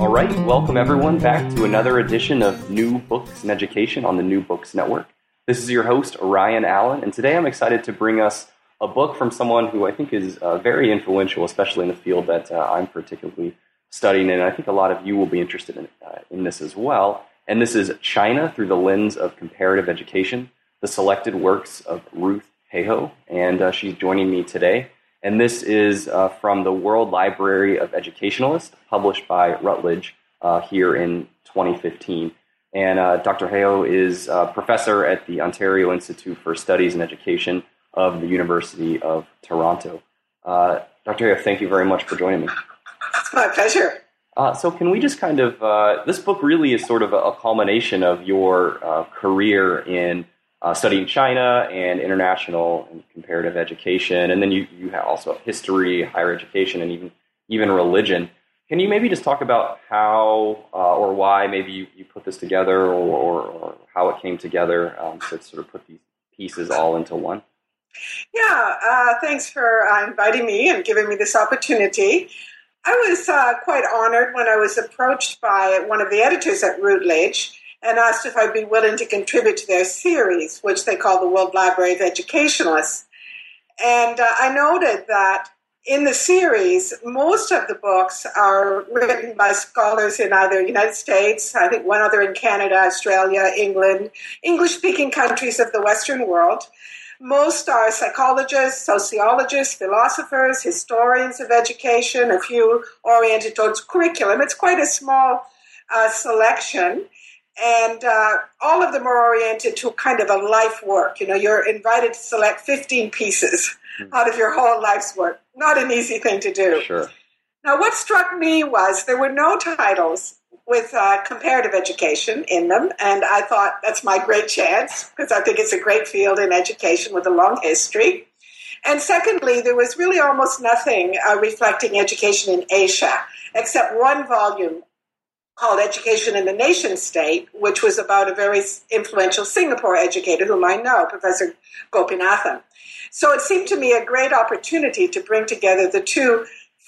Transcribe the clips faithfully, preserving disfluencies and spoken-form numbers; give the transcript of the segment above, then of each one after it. All right, welcome everyone back to another edition of New Books in Education on the New Books Network. This is your host, Ryan Allen, and today I'm excited to bring us a book from someone who I think is uh, very influential, especially in the field that uh, I'm particularly studying, and I think a lot of you will be interested in, uh, in this as well. And this is China Through the Lens of Comparative Education, the Selected Works of Ruth Hayhoe, and uh, she's joining me today. And this is uh, from the World Library of Educationalists, published by Routledge uh, here in twenty fifteen. And uh, Doctor Hayhoe is a professor at the Ontario Institute for Studies and Education of the University of Toronto. Uh, Doctor Hayhoe, thank you very much for joining me. It's my pleasure. Uh, so can we just kind of, uh, this book really is sort of a, a culmination of your uh, career in Uh, studying China and international and comparative education, and then you, you have also history, higher education, and even even religion. Can you maybe just talk about how uh, or why maybe you, you put this together, or, or, or how it came together um, to sort of put these pieces all into one? Yeah, uh, thanks for uh, inviting me and giving me this opportunity. I was uh, quite honored when I was approached by one of the editors at Routledge and asked if I'd be willing to contribute to their series, which they call the World Library of Educationalists. And uh, I noted that in the series, most of the books are written by scholars in either the United States, I think one other in Canada, Australia, England, English-speaking countries of the Western world. Most are psychologists, sociologists, philosophers, historians of education, a few oriented towards curriculum. It's quite a small uh, selection. And uh, all of them are oriented to kind of a life work. You know, you're invited to select fifteen pieces out of your whole life's work. Not an easy thing to do. Sure. Now, what struck me was there were no titles with uh, comparative education in them. And I thought, that's my great chance, because I think it's a great field in education with a long history. And secondly, there was really almost nothing uh, reflecting education in Asia, except one volume called Education in the Nation State, which was about a very influential Singapore educator whom I know, Professor Gopinathan. So it seemed to me a great opportunity to bring together the two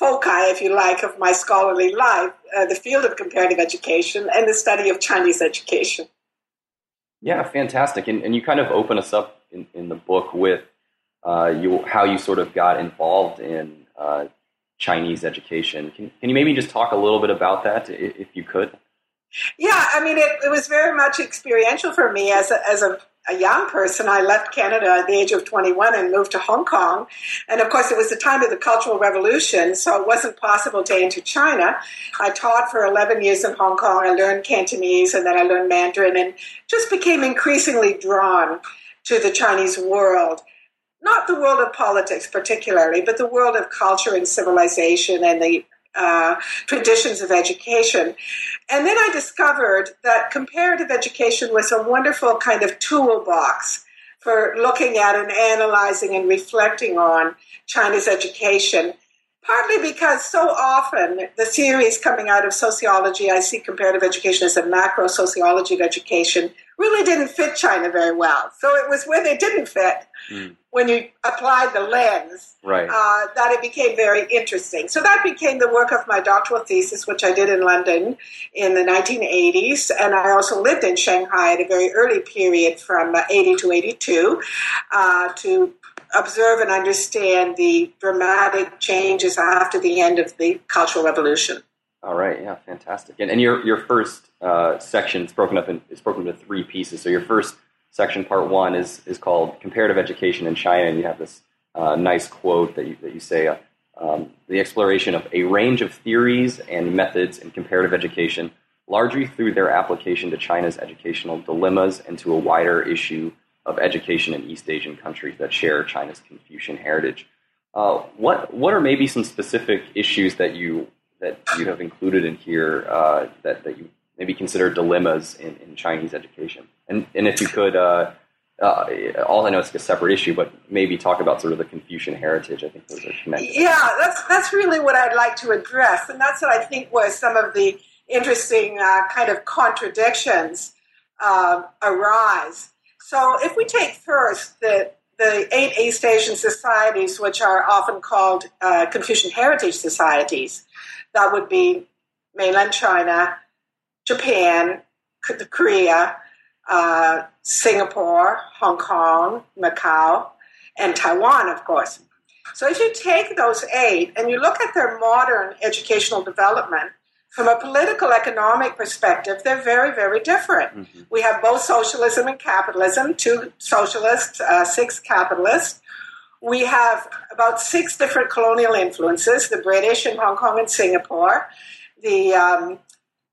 foci, if you like, of my scholarly life, uh, the field of comparative education and the study of Chinese education. Yeah, fantastic. And, and you kind of open us up in, in the book with uh, you, how you sort of got involved in uh Chinese education. Can, can you maybe just talk a little bit about that, if you could? Yeah, I mean, it, it was very much experiential for me as a, as a, a young person. I left Canada at the age of twenty-one and moved to Hong Kong. And of course, it was the time of the Cultural Revolution, so it wasn't possible to enter China. I taught for eleven years in Hong Kong. I learned Cantonese, and then I learned Mandarin, and just became increasingly drawn to the Chinese world. Not the world of politics particularly, but the world of culture and civilization and the uh, traditions of education. And then I discovered that comparative education was a wonderful kind of toolbox for looking at and analyzing and reflecting on China's education, partly because so often the series coming out of sociology, I see comparative education as a macro sociology of education, really didn't fit China very well. So it was where they didn't fit. Mm. When you applied the lens, right. uh, that it became very interesting. So that became the work of my doctoral thesis, which I did in London in the nineteen eighties. And I also lived in Shanghai at a very early period from eighty to eighty-two uh, to observe and understand the dramatic changes after the end of the Cultural Revolution. All right, yeah, fantastic. And, and your, your first uh, section is broken up in, it's broken into three pieces. So your first section, part one, is is called Comparative Education in China, and you have this uh, nice quote that you, that you say, uh, um, the exploration of a range of theories and methods in comparative education, largely through their application to China's educational dilemmas and to a wider issue of education in East Asian countries that share China's Confucian heritage. Uh, what what are maybe some specific issues that you that you have included in here uh, that that you maybe consider dilemmas in, in Chinese education? And and if you could, uh, uh, all I know it's a separate issue, but maybe talk about sort of the Confucian heritage. I think those are connected. Yeah, that's that's really what I'd like to address, and that's what I think was some of the interesting uh, kind of contradictions uh, arise. So if we take first the the eight East Asian societies, which are often called uh, Confucian heritage societies, that would be mainland China, Japan, Korea, uh, Singapore, Hong Kong, Macau, and Taiwan, of course. So if you take those eight and you look at their modern educational development, from a political economic perspective, they're very, very different. Mm-hmm. We have both socialism and capitalism, two socialists, uh, six capitalists. We have about six different colonial influences, the British in Hong Kong and Singapore, the um,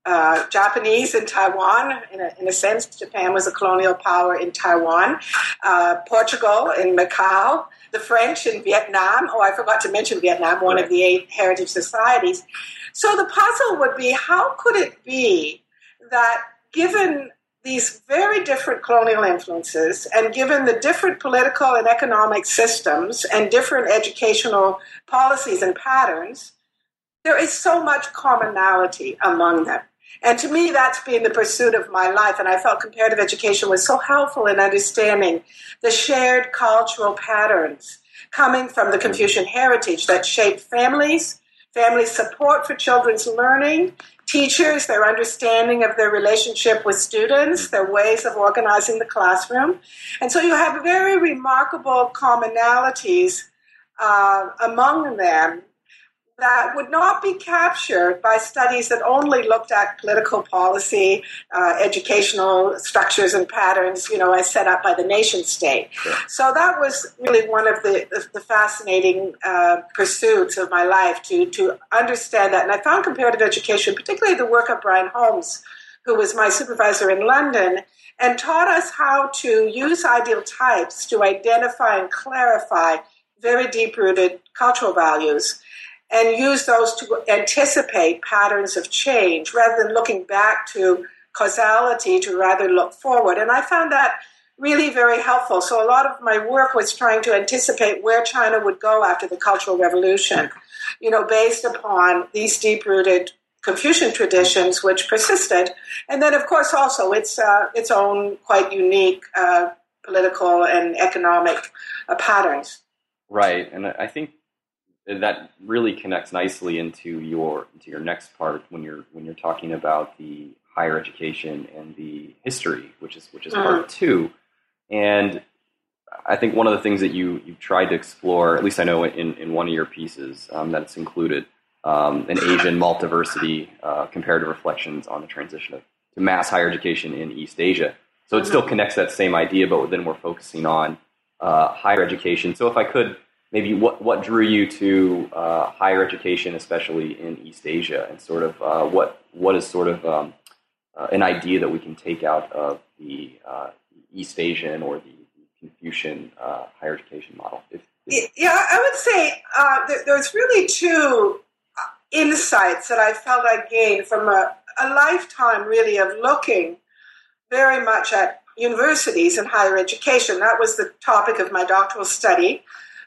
uh, Japanese in Taiwan. In a, in a sense, Japan was a colonial power in Taiwan. Uh, Portugal in Macau, the French in Vietnam. Oh, I forgot to mention Vietnam, one right. of the eight heritage societies. So the puzzle would be, how could it be that given these very different colonial influences and given the different political and economic systems and different educational policies and patterns, there is so much commonality among them? And to me, that's been the pursuit of my life. And I felt comparative education was so helpful in understanding the shared cultural patterns coming from the Confucian heritage that shaped families, family support for children's learning, teachers, their understanding of their relationship with students, their ways of organizing the classroom. And so you have very remarkable commonalities uh, among them that would not be captured by studies that only looked at political policy, uh, educational structures and patterns, you know, as set up by the nation state. Sure. So that was really one of the, the fascinating uh, pursuits of my life, to, to understand that. And I found comparative education, particularly the work of Brian Holmes, who was my supervisor in London, and taught us how to use ideal types to identify and clarify very deep-rooted cultural values and use those to anticipate patterns of change rather than looking back to causality, to rather look forward. And I found that really very helpful. So a lot of my work was trying to anticipate where China would go after the Cultural Revolution, you know, based upon these deep-rooted Confucian traditions which persisted. And then, of course, also its, uh, its own quite unique uh, political and economic uh, patterns. Right, and I think that really connects nicely into your into your next part when you're when you're talking about the higher education and the history, which is which is mm-hmm. part two. And I think one of the things that you you tried to explore, at least I know in, in one of your pieces um, that's included, um, an Asian multiversity uh, comparative reflections on the transition of, to mass higher education in East Asia. So it mm-hmm. still connects that same idea, but then we're focusing on uh, higher education. So if I could. Maybe what, what drew you to uh, higher education, especially in East Asia, and sort of uh, what what is sort of um, uh, an idea that we can take out of the uh, East Asian or the Confucian uh, higher education model? If, if yeah, I would say uh, th- there's really two insights that I felt I gained from a, a lifetime really of looking very much at universities and higher education. That was the topic of my doctoral study.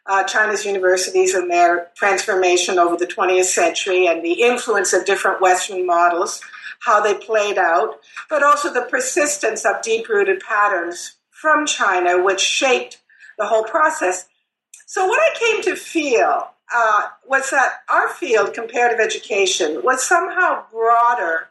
Uh, China's universities and their transformation over the twentieth century and the influence of different Western models, how they played out, but also the persistence of deep-rooted patterns from China, which shaped the whole process. So what I came to feel uh, was that our field, comparative education, was somehow broader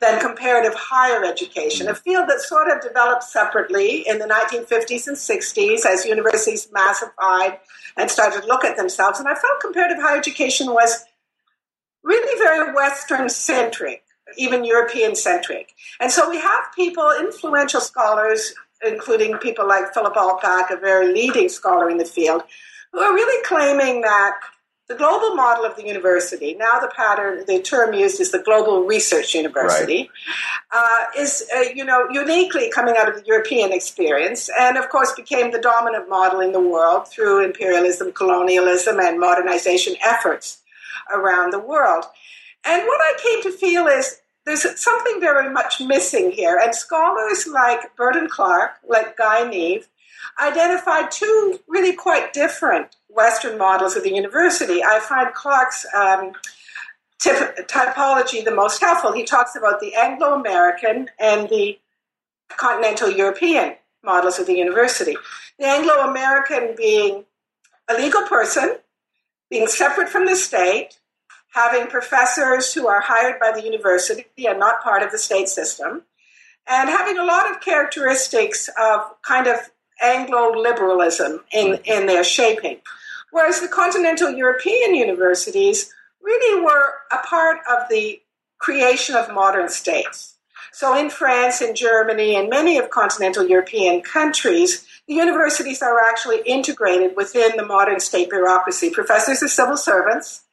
than comparative higher education, a field that sort of developed separately in the nineteen fifties and sixties as universities massified and started to look at themselves. And I felt comparative higher education was really very Western-centric, even European-centric. And so we have people, influential scholars, including people like Philip Altbach, a very leading scholar in the field, who are really claiming that The global model of the university, now the pattern, the term used is the global research university, right. uh, is, uh, you know, uniquely coming out of the European experience and, of course, became the dominant model in the world through imperialism, colonialism, and modernization efforts around the world. And what I came to feel is there's something very much missing here. And scholars like Burton Clark, like Guy Neave, identified two really quite different Western models of the university. I find Clark's um, tip- typology the most helpful. He talks about the Anglo-American and the continental European models of the university. The Anglo-American being a legal person, being separate from the state, having professors who are hired by the university and not part of the state system, and having a lot of characteristics of kind of Anglo-liberalism in, in their shaping. Whereas the continental European universities really were a part of the creation of modern states. So in France, in Germany, and many of continental European countries, the universities are actually integrated within the modern state bureaucracy. Professors are civil servants.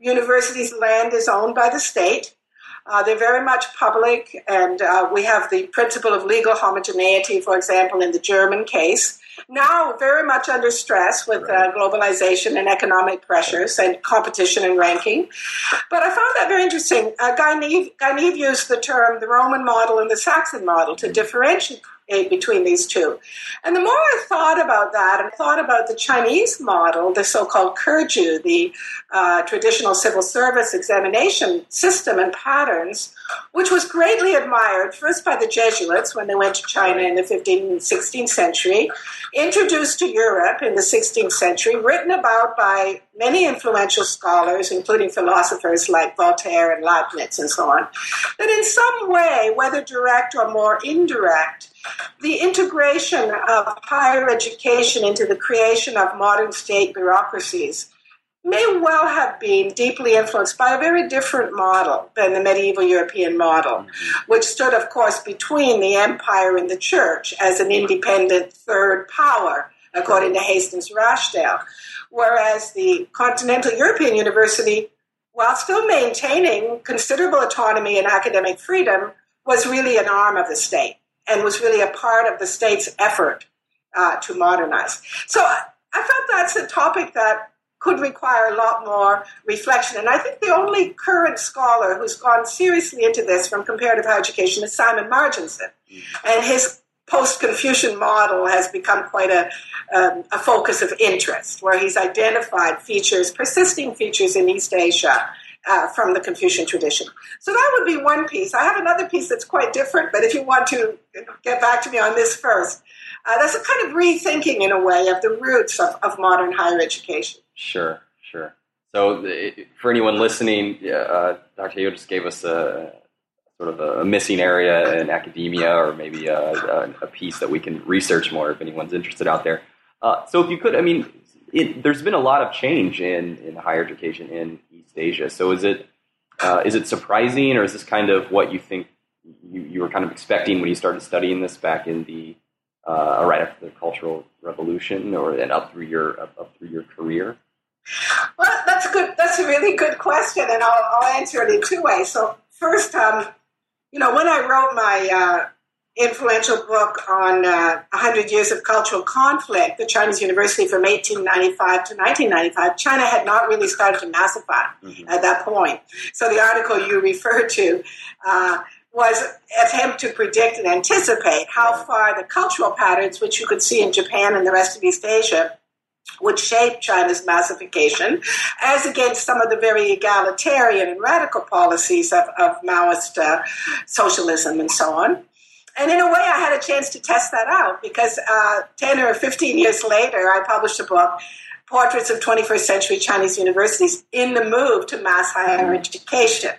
Universities' land is owned by the state. Uh, they're very much public, and uh, we have the principle of legal homogeneity, for example, in the German case, now very much under stress with uh, globalization and economic pressures and competition and ranking. But I found that very interesting. Uh, Guy Neave, Guy Neave used the term the Roman model and the Saxon model to differentiate between these two. And the more I thought about that, and I thought about the Chinese model, the so-called Kurju, the uh, traditional civil service examination system and patterns, which was greatly admired first by the Jesuits when they went to China in the fifteenth and sixteenth century, introduced to Europe in the sixteenth century, written about by many influential scholars, including philosophers like Voltaire and Leibniz and so on, that in some way, whether direct or more indirect, the integration of higher education into the creation of modern state bureaucracies may well have been deeply influenced by a very different model than the medieval European model, mm-hmm. which stood, of course, between the empire and the church as an independent third power, according to Hastings Rashdale, whereas the continental European university, while still maintaining considerable autonomy and academic freedom, was really an arm of the state and was really a part of the state's effort uh, to modernize. So I felt that's a topic that could require a lot more reflection. And I think the only current scholar who's gone seriously into this from comparative higher education is Simon Marginson. And his post-Confucian model has become quite a, um, a focus of interest, where he's identified features, persisting features in East Asia uh, from the Confucian tradition. So that would be one piece. I have another piece that's quite different, but if you want to get back to me on this first, uh, that's a kind of rethinking, in a way, of the roots of, of modern higher education. Sure, sure. So the, for anyone listening, uh, Doctor Hayhoe just gave us a sort of a missing area in academia, or maybe a, a, a piece that we can research more if anyone's interested out there. Uh, so if you could, I mean, it, there's been a lot of change in, in higher education in East Asia. So is it uh, is it surprising, or is this kind of what you think you, you were kind of expecting when you started studying this back in the uh, right after the Cultural Revolution, or and up through your up, up through your career? Well, that's good. That's a really good question, and I'll, I'll answer it in two ways. So first, um, you know, when I wrote my uh, influential book on uh, one hundred years of cultural conflict, the Chinese university from eighteen ninety-five to nineteen ninety-five, China had not really started to massify mm-hmm. at that point. So the article you referred to uh, was an attempt to predict and anticipate how far the cultural patterns, which you could see in Japan and the rest of East Asia, would shape China's massification, as against some of the very egalitarian and radical policies of, of Maoist uh, socialism and so on. And in a way, I had a chance to test that out, because uh, ten or fifteen years later, I published a book, Portraits of twenty-first century Chinese Universities in the Move to Mass Higher Education.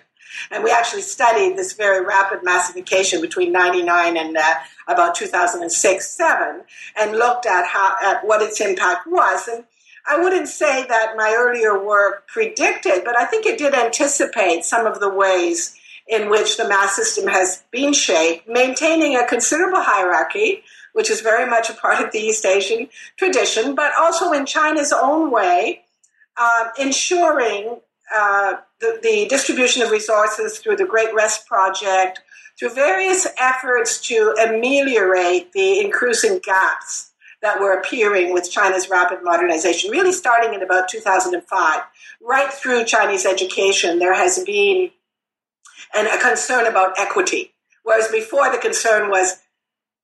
And we actually studied this very rapid massification between ninety-nine and uh, about two thousand six, seven, and looked at how at what its impact was. And I wouldn't say that my earlier work predicted, but I think it did anticipate some of the ways in which the mass system has been shaped, maintaining a considerable hierarchy, which is very much a part of the East Asian tradition, but also in China's own way uh, ensuring uh, the, the distribution of resources through the Great Rest Project, through various efforts to ameliorate the increasing gaps that were appearing with China's rapid modernization, really starting in about two thousand five. Right through Chinese education, there has been an, a concern about equity, whereas before the concern was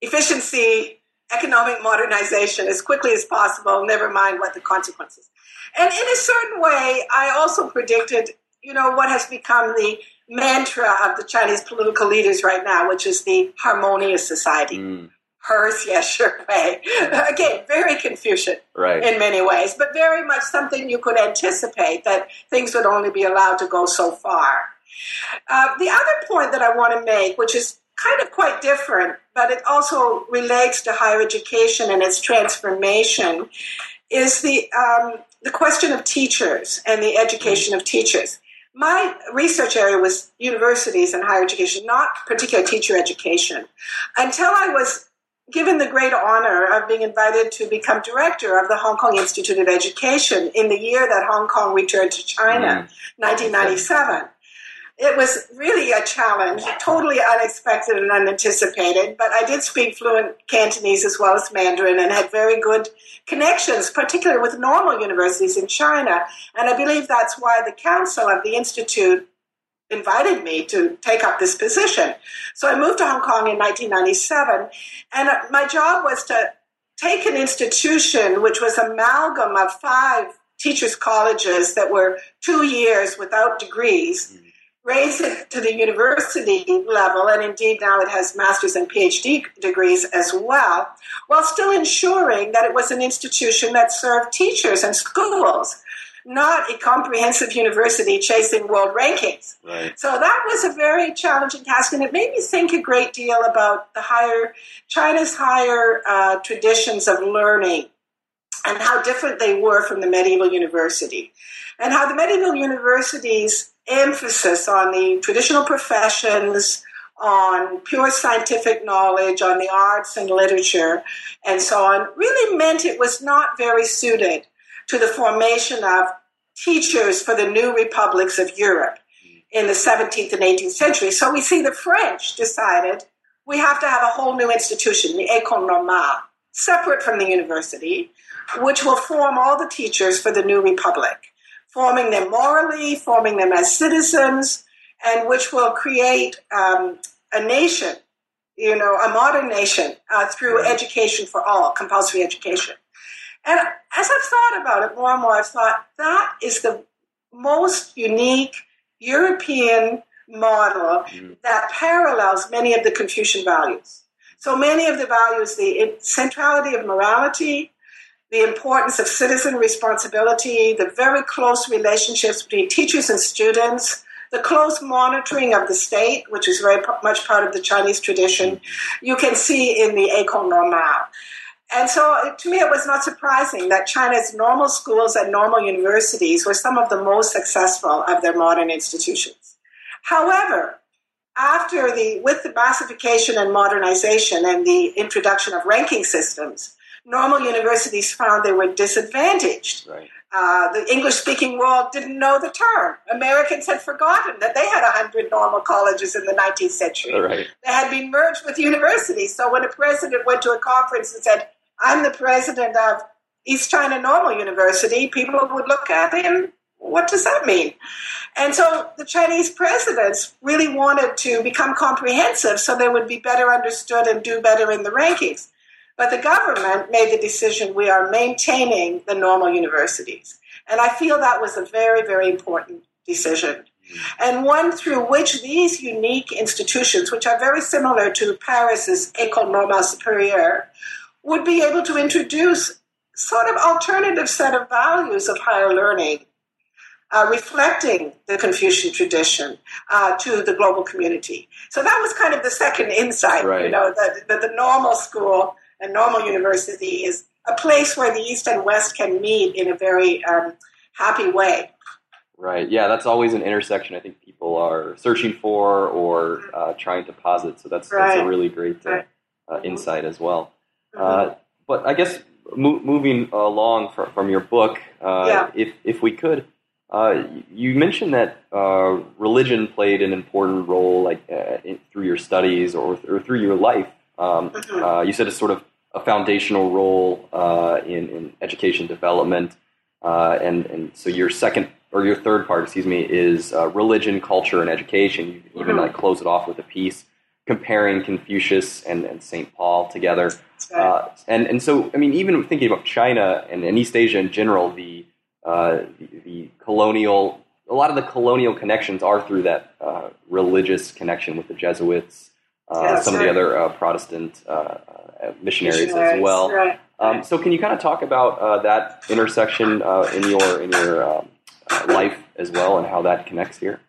efficiency, economic modernization as quickly as possible, never mind what the consequences. And in a certain way, I also predicted, you know, what has become the mantra of the Chinese political leaders right now, which is the harmonious society. Mm. Hers, yes, your way. Again, very Confucian right. in many ways, but very much something you could anticipate that things would only be allowed to go so far. Uh, the other point that I want to make, which is kind of quite different, but it also relates to higher education and its transformation, is the um, the question of teachers and the education of teachers. My research area was universities and higher education, not particular teacher education, until I was given the great honor of being invited to become director of the Hong Kong Institute of Education in the year that Hong Kong returned to China, mm. nineteen ninety-seven. It was really a challenge, totally unexpected and unanticipated, but I did speak fluent Cantonese as well as Mandarin and had very good connections, particularly with normal universities in China. And I believe that's why the council of the institute invited me to take up this position. So I moved to Hong Kong in nineteen ninety-seven, and my job was to take an institution which was an amalgam of five teachers' colleges that were two years without degrees, raise it to the university level, and indeed now it has master's and PhD degrees as well, while still ensuring that it was an institution that served teachers and schools, not a comprehensive university chasing world rankings. Right. So that was a very challenging task, and it made me think a great deal about the higher China's higher uh, traditions of learning and how different they were from the medieval university, and how the medieval university's emphasis on the traditional professions, on pure scientific knowledge, on the arts and literature, and so on, really meant it was not very suited to the formation of teachers for the new republics of Europe in the seventeenth and eighteenth century. So we see the French decided we have to have a whole new institution, the École Normale, separate from the university, which will form all the teachers for the new republic, forming them morally, forming them as citizens, and which will create um, a nation, you know, a modern nation uh, through right. education for all, compulsory education. And as I've thought about it more and more, I've thought that is the most unique European model mm. that parallels many of the Confucian values. So many of the values, the centrality of morality, the importance of citizen responsibility, the very close relationships between teachers and students, the close monitoring of the state, which is very much part of the Chinese tradition, you can see in the École Normale. And so to me, it was not surprising that China's normal schools and normal universities were some of the most successful of their modern institutions. However, after the with the massification and modernization and the introduction of ranking systems, normal universities found they were disadvantaged. Right. Uh, the English-speaking world didn't know the term. Americans had forgotten that they had one hundred normal colleges in the nineteenth century. Right. They had been merged with universities. So when a president went to a conference and said, "I'm the president of East China Normal University," people would look at him, what does that mean? And so the Chinese presidents really wanted to become comprehensive so they would be better understood and do better in the rankings. But the government made the decision we are maintaining the normal universities. And I feel that was a very, very important decision. And one through which these unique institutions, which are very similar to Paris's École Normale Supérieure, would be able to introduce sort of alternative set of values of higher learning, uh, reflecting the Confucian tradition uh, to the global community. So that was kind of the second insight, right. you know, that, that the normal school and normal university is a place where the East and West can meet in a very um, happy way. Right. Yeah, that's always an intersection I think people are searching for or uh, trying to posit. So that's, right. that's a really great uh, right. uh, insight as well. Mm-hmm. Uh, but I guess mo- moving along from, from your book, uh, yeah. if if we could, uh, you mentioned that uh, religion played an important role, like uh, in, through your studies or, or through your life. Um, mm-hmm. uh, you said it's sort of a foundational role uh, in, in education development, uh, and and so your second or your third part, excuse me, is uh, religion, culture, and education. You mm-hmm. even like close it off with a piece comparing Confucius and, and Saint Paul together. Uh, and, and so, I mean, even thinking about China and, and East Asia in general, the, uh, the the colonial, a lot of the colonial connections are through that uh, religious connection with the Jesuits, uh, yeah, some right. of the other uh, Protestant uh, missionaries, missionaries as well. Right. Um, so can you kind of talk about uh, that intersection uh, in your, in your um, uh, life as well and how that connects here?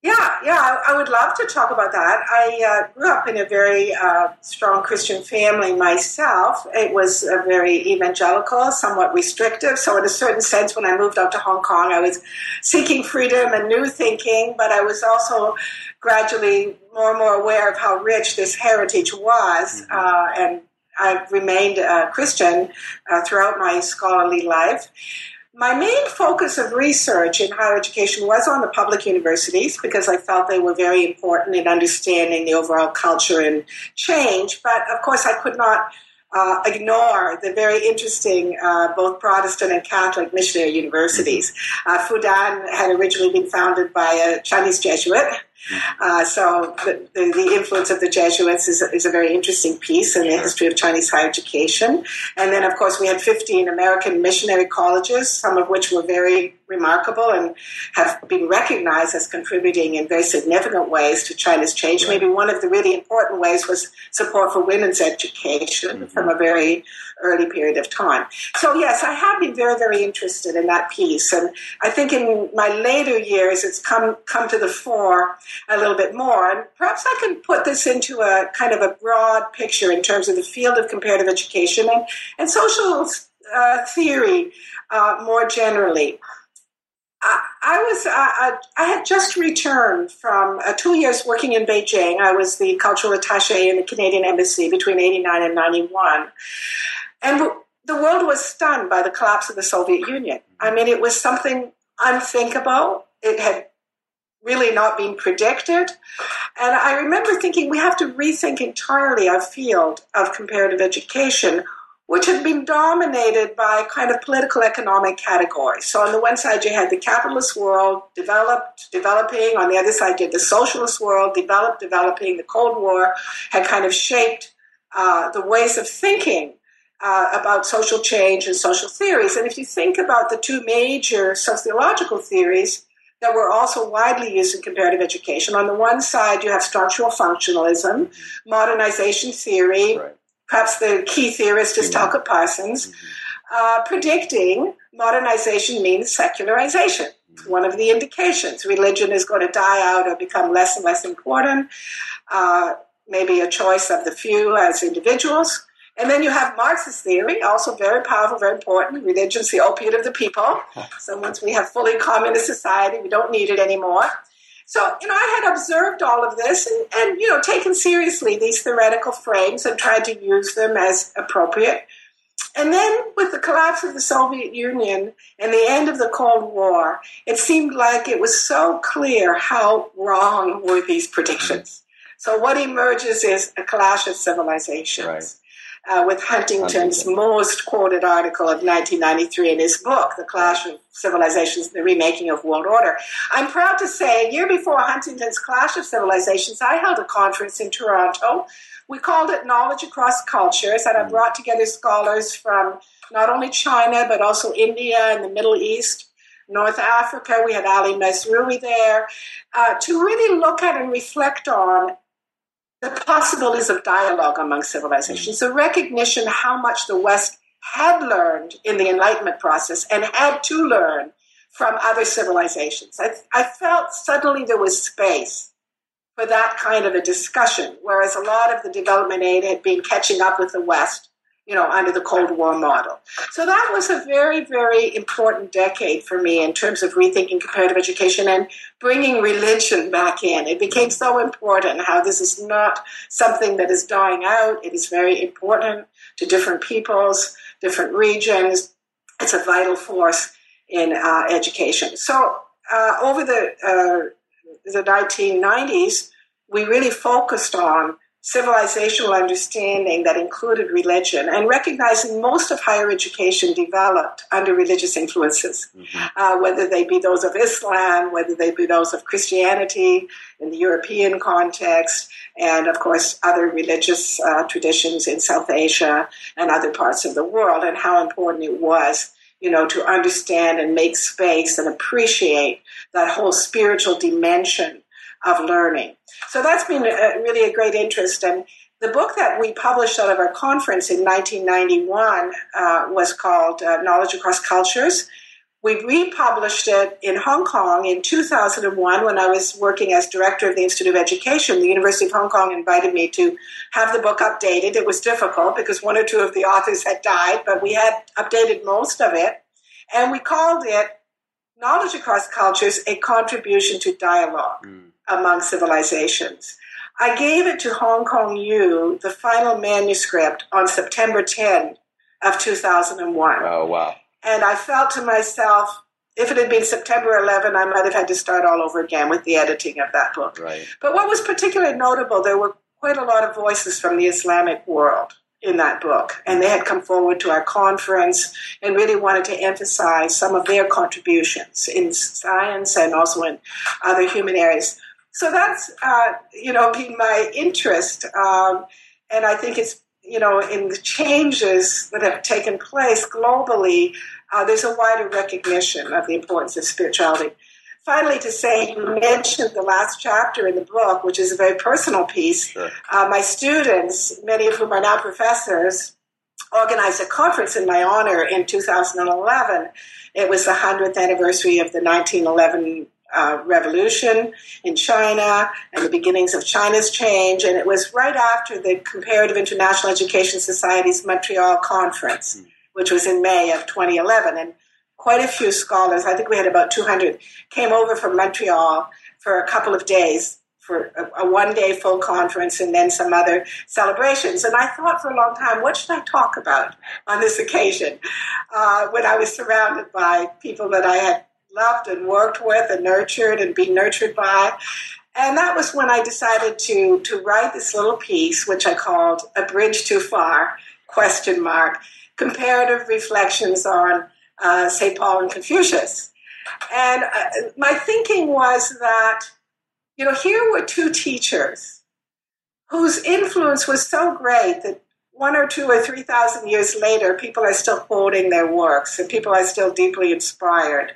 Yeah, yeah, I would love to talk about that. I uh, grew up in a very uh, strong Christian family myself. It was a very evangelical, somewhat restrictive. So in a certain sense, when I moved out to Hong Kong, I was seeking freedom and new thinking, but I was also gradually more and more aware of how rich this heritage was, uh, and I've remained a Christian uh, throughout my scholarly life. My main focus of research in higher education was on the public universities because I felt they were very important in understanding the overall culture and change. But, of course, I could not uh, ignore the very interesting uh, both Protestant and Catholic missionary universities. Uh, Fudan had originally been founded by a Chinese Jesuit. Uh, so the, the, the influence of the Jesuits is, is a very interesting piece in the history of Chinese higher education. And then, of course, we had fifteen American missionary colleges, some of which were very remarkable and have been recognized as contributing in very significant ways to China's change. Maybe one of the really important ways was support for women's education mm-hmm. from a very early period of time. So, yes, I have been very, very interested in that piece. And I think in my later years, it's come, come to the fore a little bit more. And perhaps I can put this into a kind of a broad picture in terms of the field of comparative education and, and social uh, theory uh, more generally. I, I was uh, I, I had just returned from uh, two years working in Beijing. I was the cultural attaché in the Canadian Embassy between eighty-nine and ninety-one. And the world was stunned by the collapse of the Soviet Union. I mean, it was something unthinkable. It had really not being predicted. And I remember thinking we have to rethink entirely our field of comparative education, which had been dominated by kind of political economic categories. So on the one side, you had the capitalist world, developed, developing. On the other side, you had the socialist world, developed, developing. The Cold War had kind of shaped uh, the ways of thinking Uh, about social change and social theories. And if you think about the two major sociological theories that were also widely used in comparative education, on the one side you have structural functionalism, modernization theory, right. perhaps the key theorist is Talcott Parsons, mm-hmm. uh, predicting modernization means secularization. One of the indications. Religion is going to die out or become less and less important, uh, maybe a choice of the few as individuals. And then you have Marxist theory, also very powerful, very important. Religion's the opiate of the people. So once we have fully communist society, we don't need it anymore. So, you know, I had observed all of this and, and, you know, taken seriously these theoretical frames and tried to use them as appropriate. And then with the collapse of the Soviet Union and the end of the Cold War, it seemed like it was so clear how wrong were these predictions. So what emerges is a clash of civilizations. Right. Uh, with Huntington's Huntington. most quoted article of nineteen ninety-three in his book, The Clash of Civilizations, The Remaking of World Order. I'm proud to say, a year before Huntington's Clash of Civilizations, I held a conference in Toronto. We called it Knowledge Across Cultures, and I brought together scholars from not only China, but also India and the Middle East, North Africa. We had Ali Mesrui there, uh, to really look at and reflect on the possibilities of dialogue among civilizations, the recognition how much the West had learned in the Enlightenment process and had to learn from other civilizations. I, I felt suddenly there was space for that kind of a discussion, whereas a lot of the development aid had been catching up with the West, you know, under the Cold War model. So that was a very, very important decade for me in terms of rethinking comparative education and bringing religion back in. It became so important how this is not something that is dying out. It is very important to different peoples, different regions. It's a vital force in uh, education. So uh, over the uh, the nineteen nineties, we really focused on civilizational understanding that included religion and recognizing most of higher education developed under religious influences, mm-hmm. uh, whether they be those of Islam, whether they be those of Christianity in the European context, and of course other religious uh, traditions in South Asia and other parts of the world, and how important it was, you know, to understand and make space and appreciate that whole spiritual dimension of learning. So that's been a, really a great interest. And the book that we published out of our conference in nineteen ninety-one uh, was called uh, Knowledge Across Cultures. We republished it in Hong Kong in two thousand one when I was working as director of the Institute of Education. The University of Hong Kong invited me to have the book updated. It was difficult because one or two of the authors had died, but we had updated most of it. And we called it Knowledge Across Cultures, A Contribution to Dialogue mm. Among Civilizations. I gave it to Hong Kong U, the final manuscript, on September tenth of two thousand one. Oh, wow. And I felt to myself, if it had been September eleventh, I might have had to start all over again with the editing of that book. Right. But what was particularly notable, there were quite a lot of voices from the Islamic world in that book, and they had come forward to our conference and really wanted to emphasize some of their contributions in science and also in other human areas. So that's, uh, you know, been my interest, um, and I think it's, you know, in the changes that have taken place globally, uh, there's a wider recognition of the importance of spirituality. Finally, to say, you mentioned the last chapter in the book, which is a very personal piece. Sure. Uh, my students, many of whom are now professors, organized a conference in my honor in two thousand eleven. It was the hundredth anniversary of the nineteen eleven uh, revolution in China and the beginnings of China's change. And it was right after the Comparative International Education Society's Montreal conference, mm. which was in May of twenty eleven. And quite a few scholars, I think we had about two hundred, came over from Montreal for a couple of days for a, a one-day full conference and then some other celebrations. And I thought for a long time, what should I talk about on this occasion? Uh, when I was surrounded by people that I had loved and worked with and nurtured and been nurtured by. And that was when I decided to, to write this little piece, which I called A Bridge Too Far, question mark, comparative reflections on Uh, Saint Paul and Confucius. And uh, my thinking was that, you know, here were two teachers whose influence was so great that one or two or three thousand years later, people are still quoting their works and people are still deeply inspired.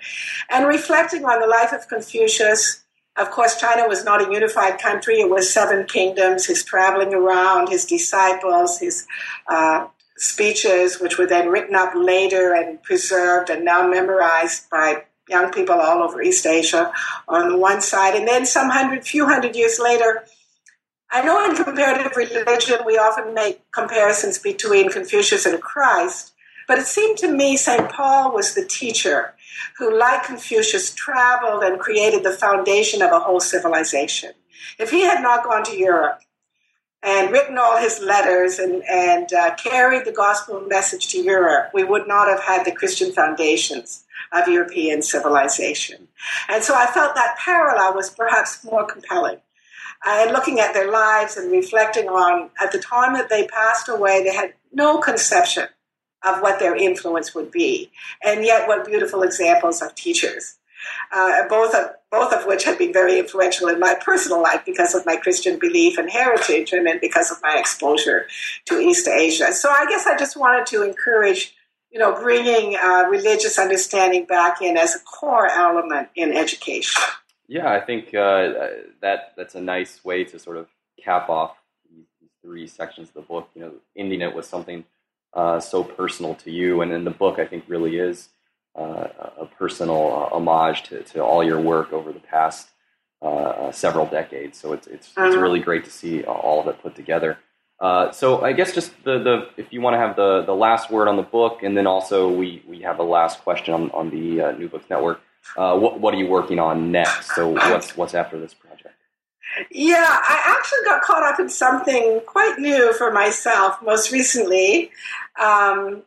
And reflecting on the life of Confucius, of course, China was not a unified country. It was seven kingdoms, his traveling around, his disciples, his uh speeches, which were then written up later and preserved and now memorized by young people all over East Asia on the one side. And then some hundred, few hundred years later, I know in comparative religion we often make comparisons between Confucius and Christ, but it seemed to me Saint Paul was the teacher who, like Confucius, traveled and created the foundation of a whole civilization. If he had not gone to Europe and written all his letters and, and uh, carried the gospel message to Europe, we would not have had the Christian foundations of European civilization. And so I felt that parallel was perhaps more compelling. Uh, and looking at their lives and reflecting on, at the time that they passed away, they had no conception of what their influence would be. And yet what beautiful examples of teachers. Uh, both of both of which have been very influential in my personal life because of my Christian belief and heritage, and then because of my exposure to East Asia. So I guess I just wanted to encourage, you know, bringing uh, religious understanding back in as a core element in education. Yeah, I think uh, that that's a nice way to sort of cap off these three sections of the book. You know, ending it with something uh, so personal to you, and then the book I think really is Uh, a personal uh, homage to, to all your work over the past uh, several decades. So it's it's, uh-huh. it's really great to see all of it put together. Uh, so I guess just the, the if you want to have the, the last word on the book, and then also we, we have a last question on, on the uh, New Books Network. Uh, what what are you working on next? So what's what's after this project? Yeah, I actually got caught up in something quite new for myself most recently. Um,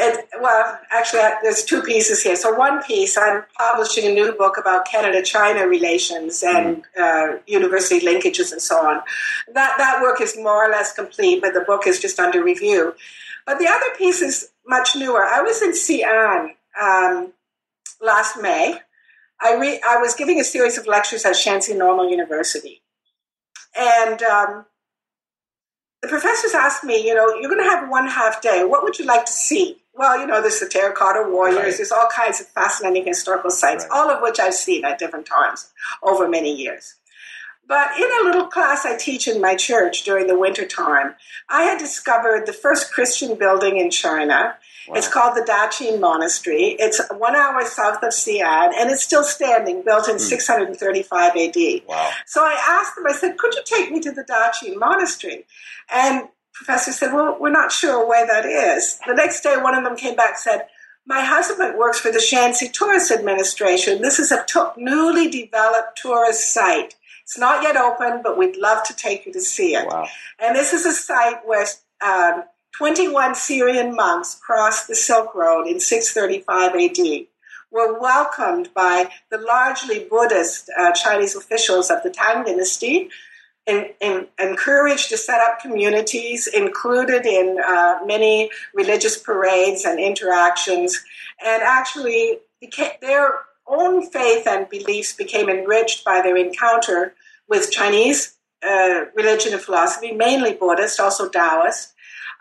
it, well, actually, I, there's two pieces here. So one piece, I'm publishing a new book about Canada-China relations and uh, university linkages and so on. That, that work is more or less complete, but the book is just under review. But the other piece is much newer. I was in Xi'an um, last May. I, re- I was giving a series of lectures at Shaanxi Normal University. And um, the professors asked me, you know, you're going to have one half day. What would you like to see? Well, you know, there's the Terracotta Warriors. Right. There's all kinds of fascinating historical sites, right. All of which I've seen at different times over many years. But in a little class I teach in my church during the winter time, I had discovered the first Christian building in China. Wow. It's called the Daqin Monastery. It's one hour south of Xi'an, and it's still standing, built in mm. six thirty-five A D. Wow. So I asked them, I said, could you take me to the Daqin Monastery? And the professor said, well, we're not sure where that is. The next day, one of them came back and said, my husband works for the Shaanxi Tourist Administration. This is a t- newly developed tourist site. It's not yet open, but we'd love to take you to see it. Wow. And this is a site where um, twenty-one Syrian monks crossed the Silk Road in six thirty-five A D, were welcomed by the largely Buddhist uh, Chinese officials of the Tang Dynasty, and, and encouraged to set up communities, included in uh, many religious parades and interactions, and actually became, their own faith and beliefs became enriched by their encounter with Chinese uh, religion and philosophy, mainly Buddhist, also Taoist,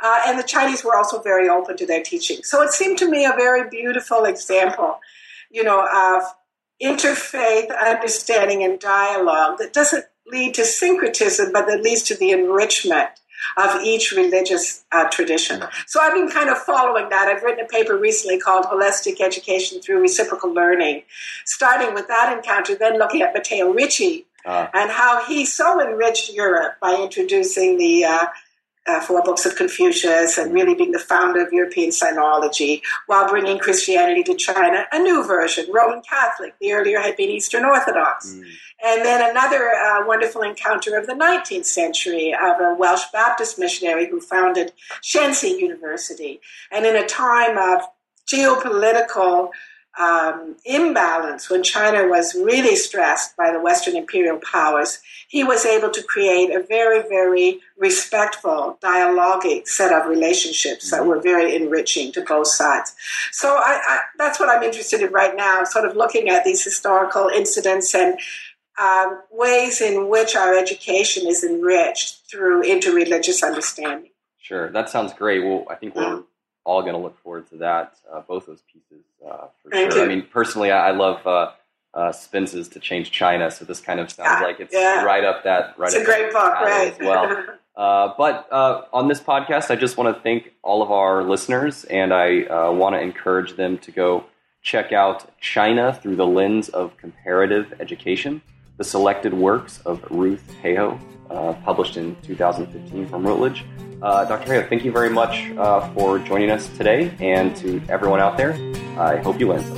uh, and the Chinese were also very open to their teaching. So it seemed to me a very beautiful example, you know, of interfaith understanding and dialogue that doesn't lead to syncretism, but that leads to the enrichment of each religious uh, tradition. So I've been kind of following that. I've written a paper recently called Holistic Education Through Reciprocal Learning, starting with that encounter, then looking at Matteo Ricci uh. and how he so enriched Europe by introducing the uh, uh, four books of Confucius and really being the founder of European Sinology while bringing Christianity to China, a new version, Roman Catholic. The earlier had been Eastern Orthodox. Mm. And then another uh, wonderful encounter of the nineteenth century of a Welsh Baptist missionary who founded Shanxi University. And in a time of geopolitical um, imbalance, when China was really stressed by the Western imperial powers, he was able to create a very, very respectful, dialogic set of relationships that were very enriching to both sides. So I, I, that's what I'm interested in right now, sort of looking at these historical incidents and Um, ways in which our education is enriched through interreligious understanding. Sure, that sounds great. Well, I think we're all going to look forward to that, uh, both those pieces uh, for Thank sure. You. I mean, personally, I, I love uh, uh, Spinz's To Change China, so this kind of sounds yeah. like it's yeah. right up that right. It's up a great book, right? As well. uh, but uh, on this podcast, I just want to thank all of our listeners, and I uh, want to encourage them to go check out China Through the Lens of Comparative Education, the selected works of Ruth Hayhoe, uh, published in two thousand fifteen from Routledge. Uh, Doctor Hayhoe, thank you very much uh, for joining us today, and to everyone out there, I hope you learned something.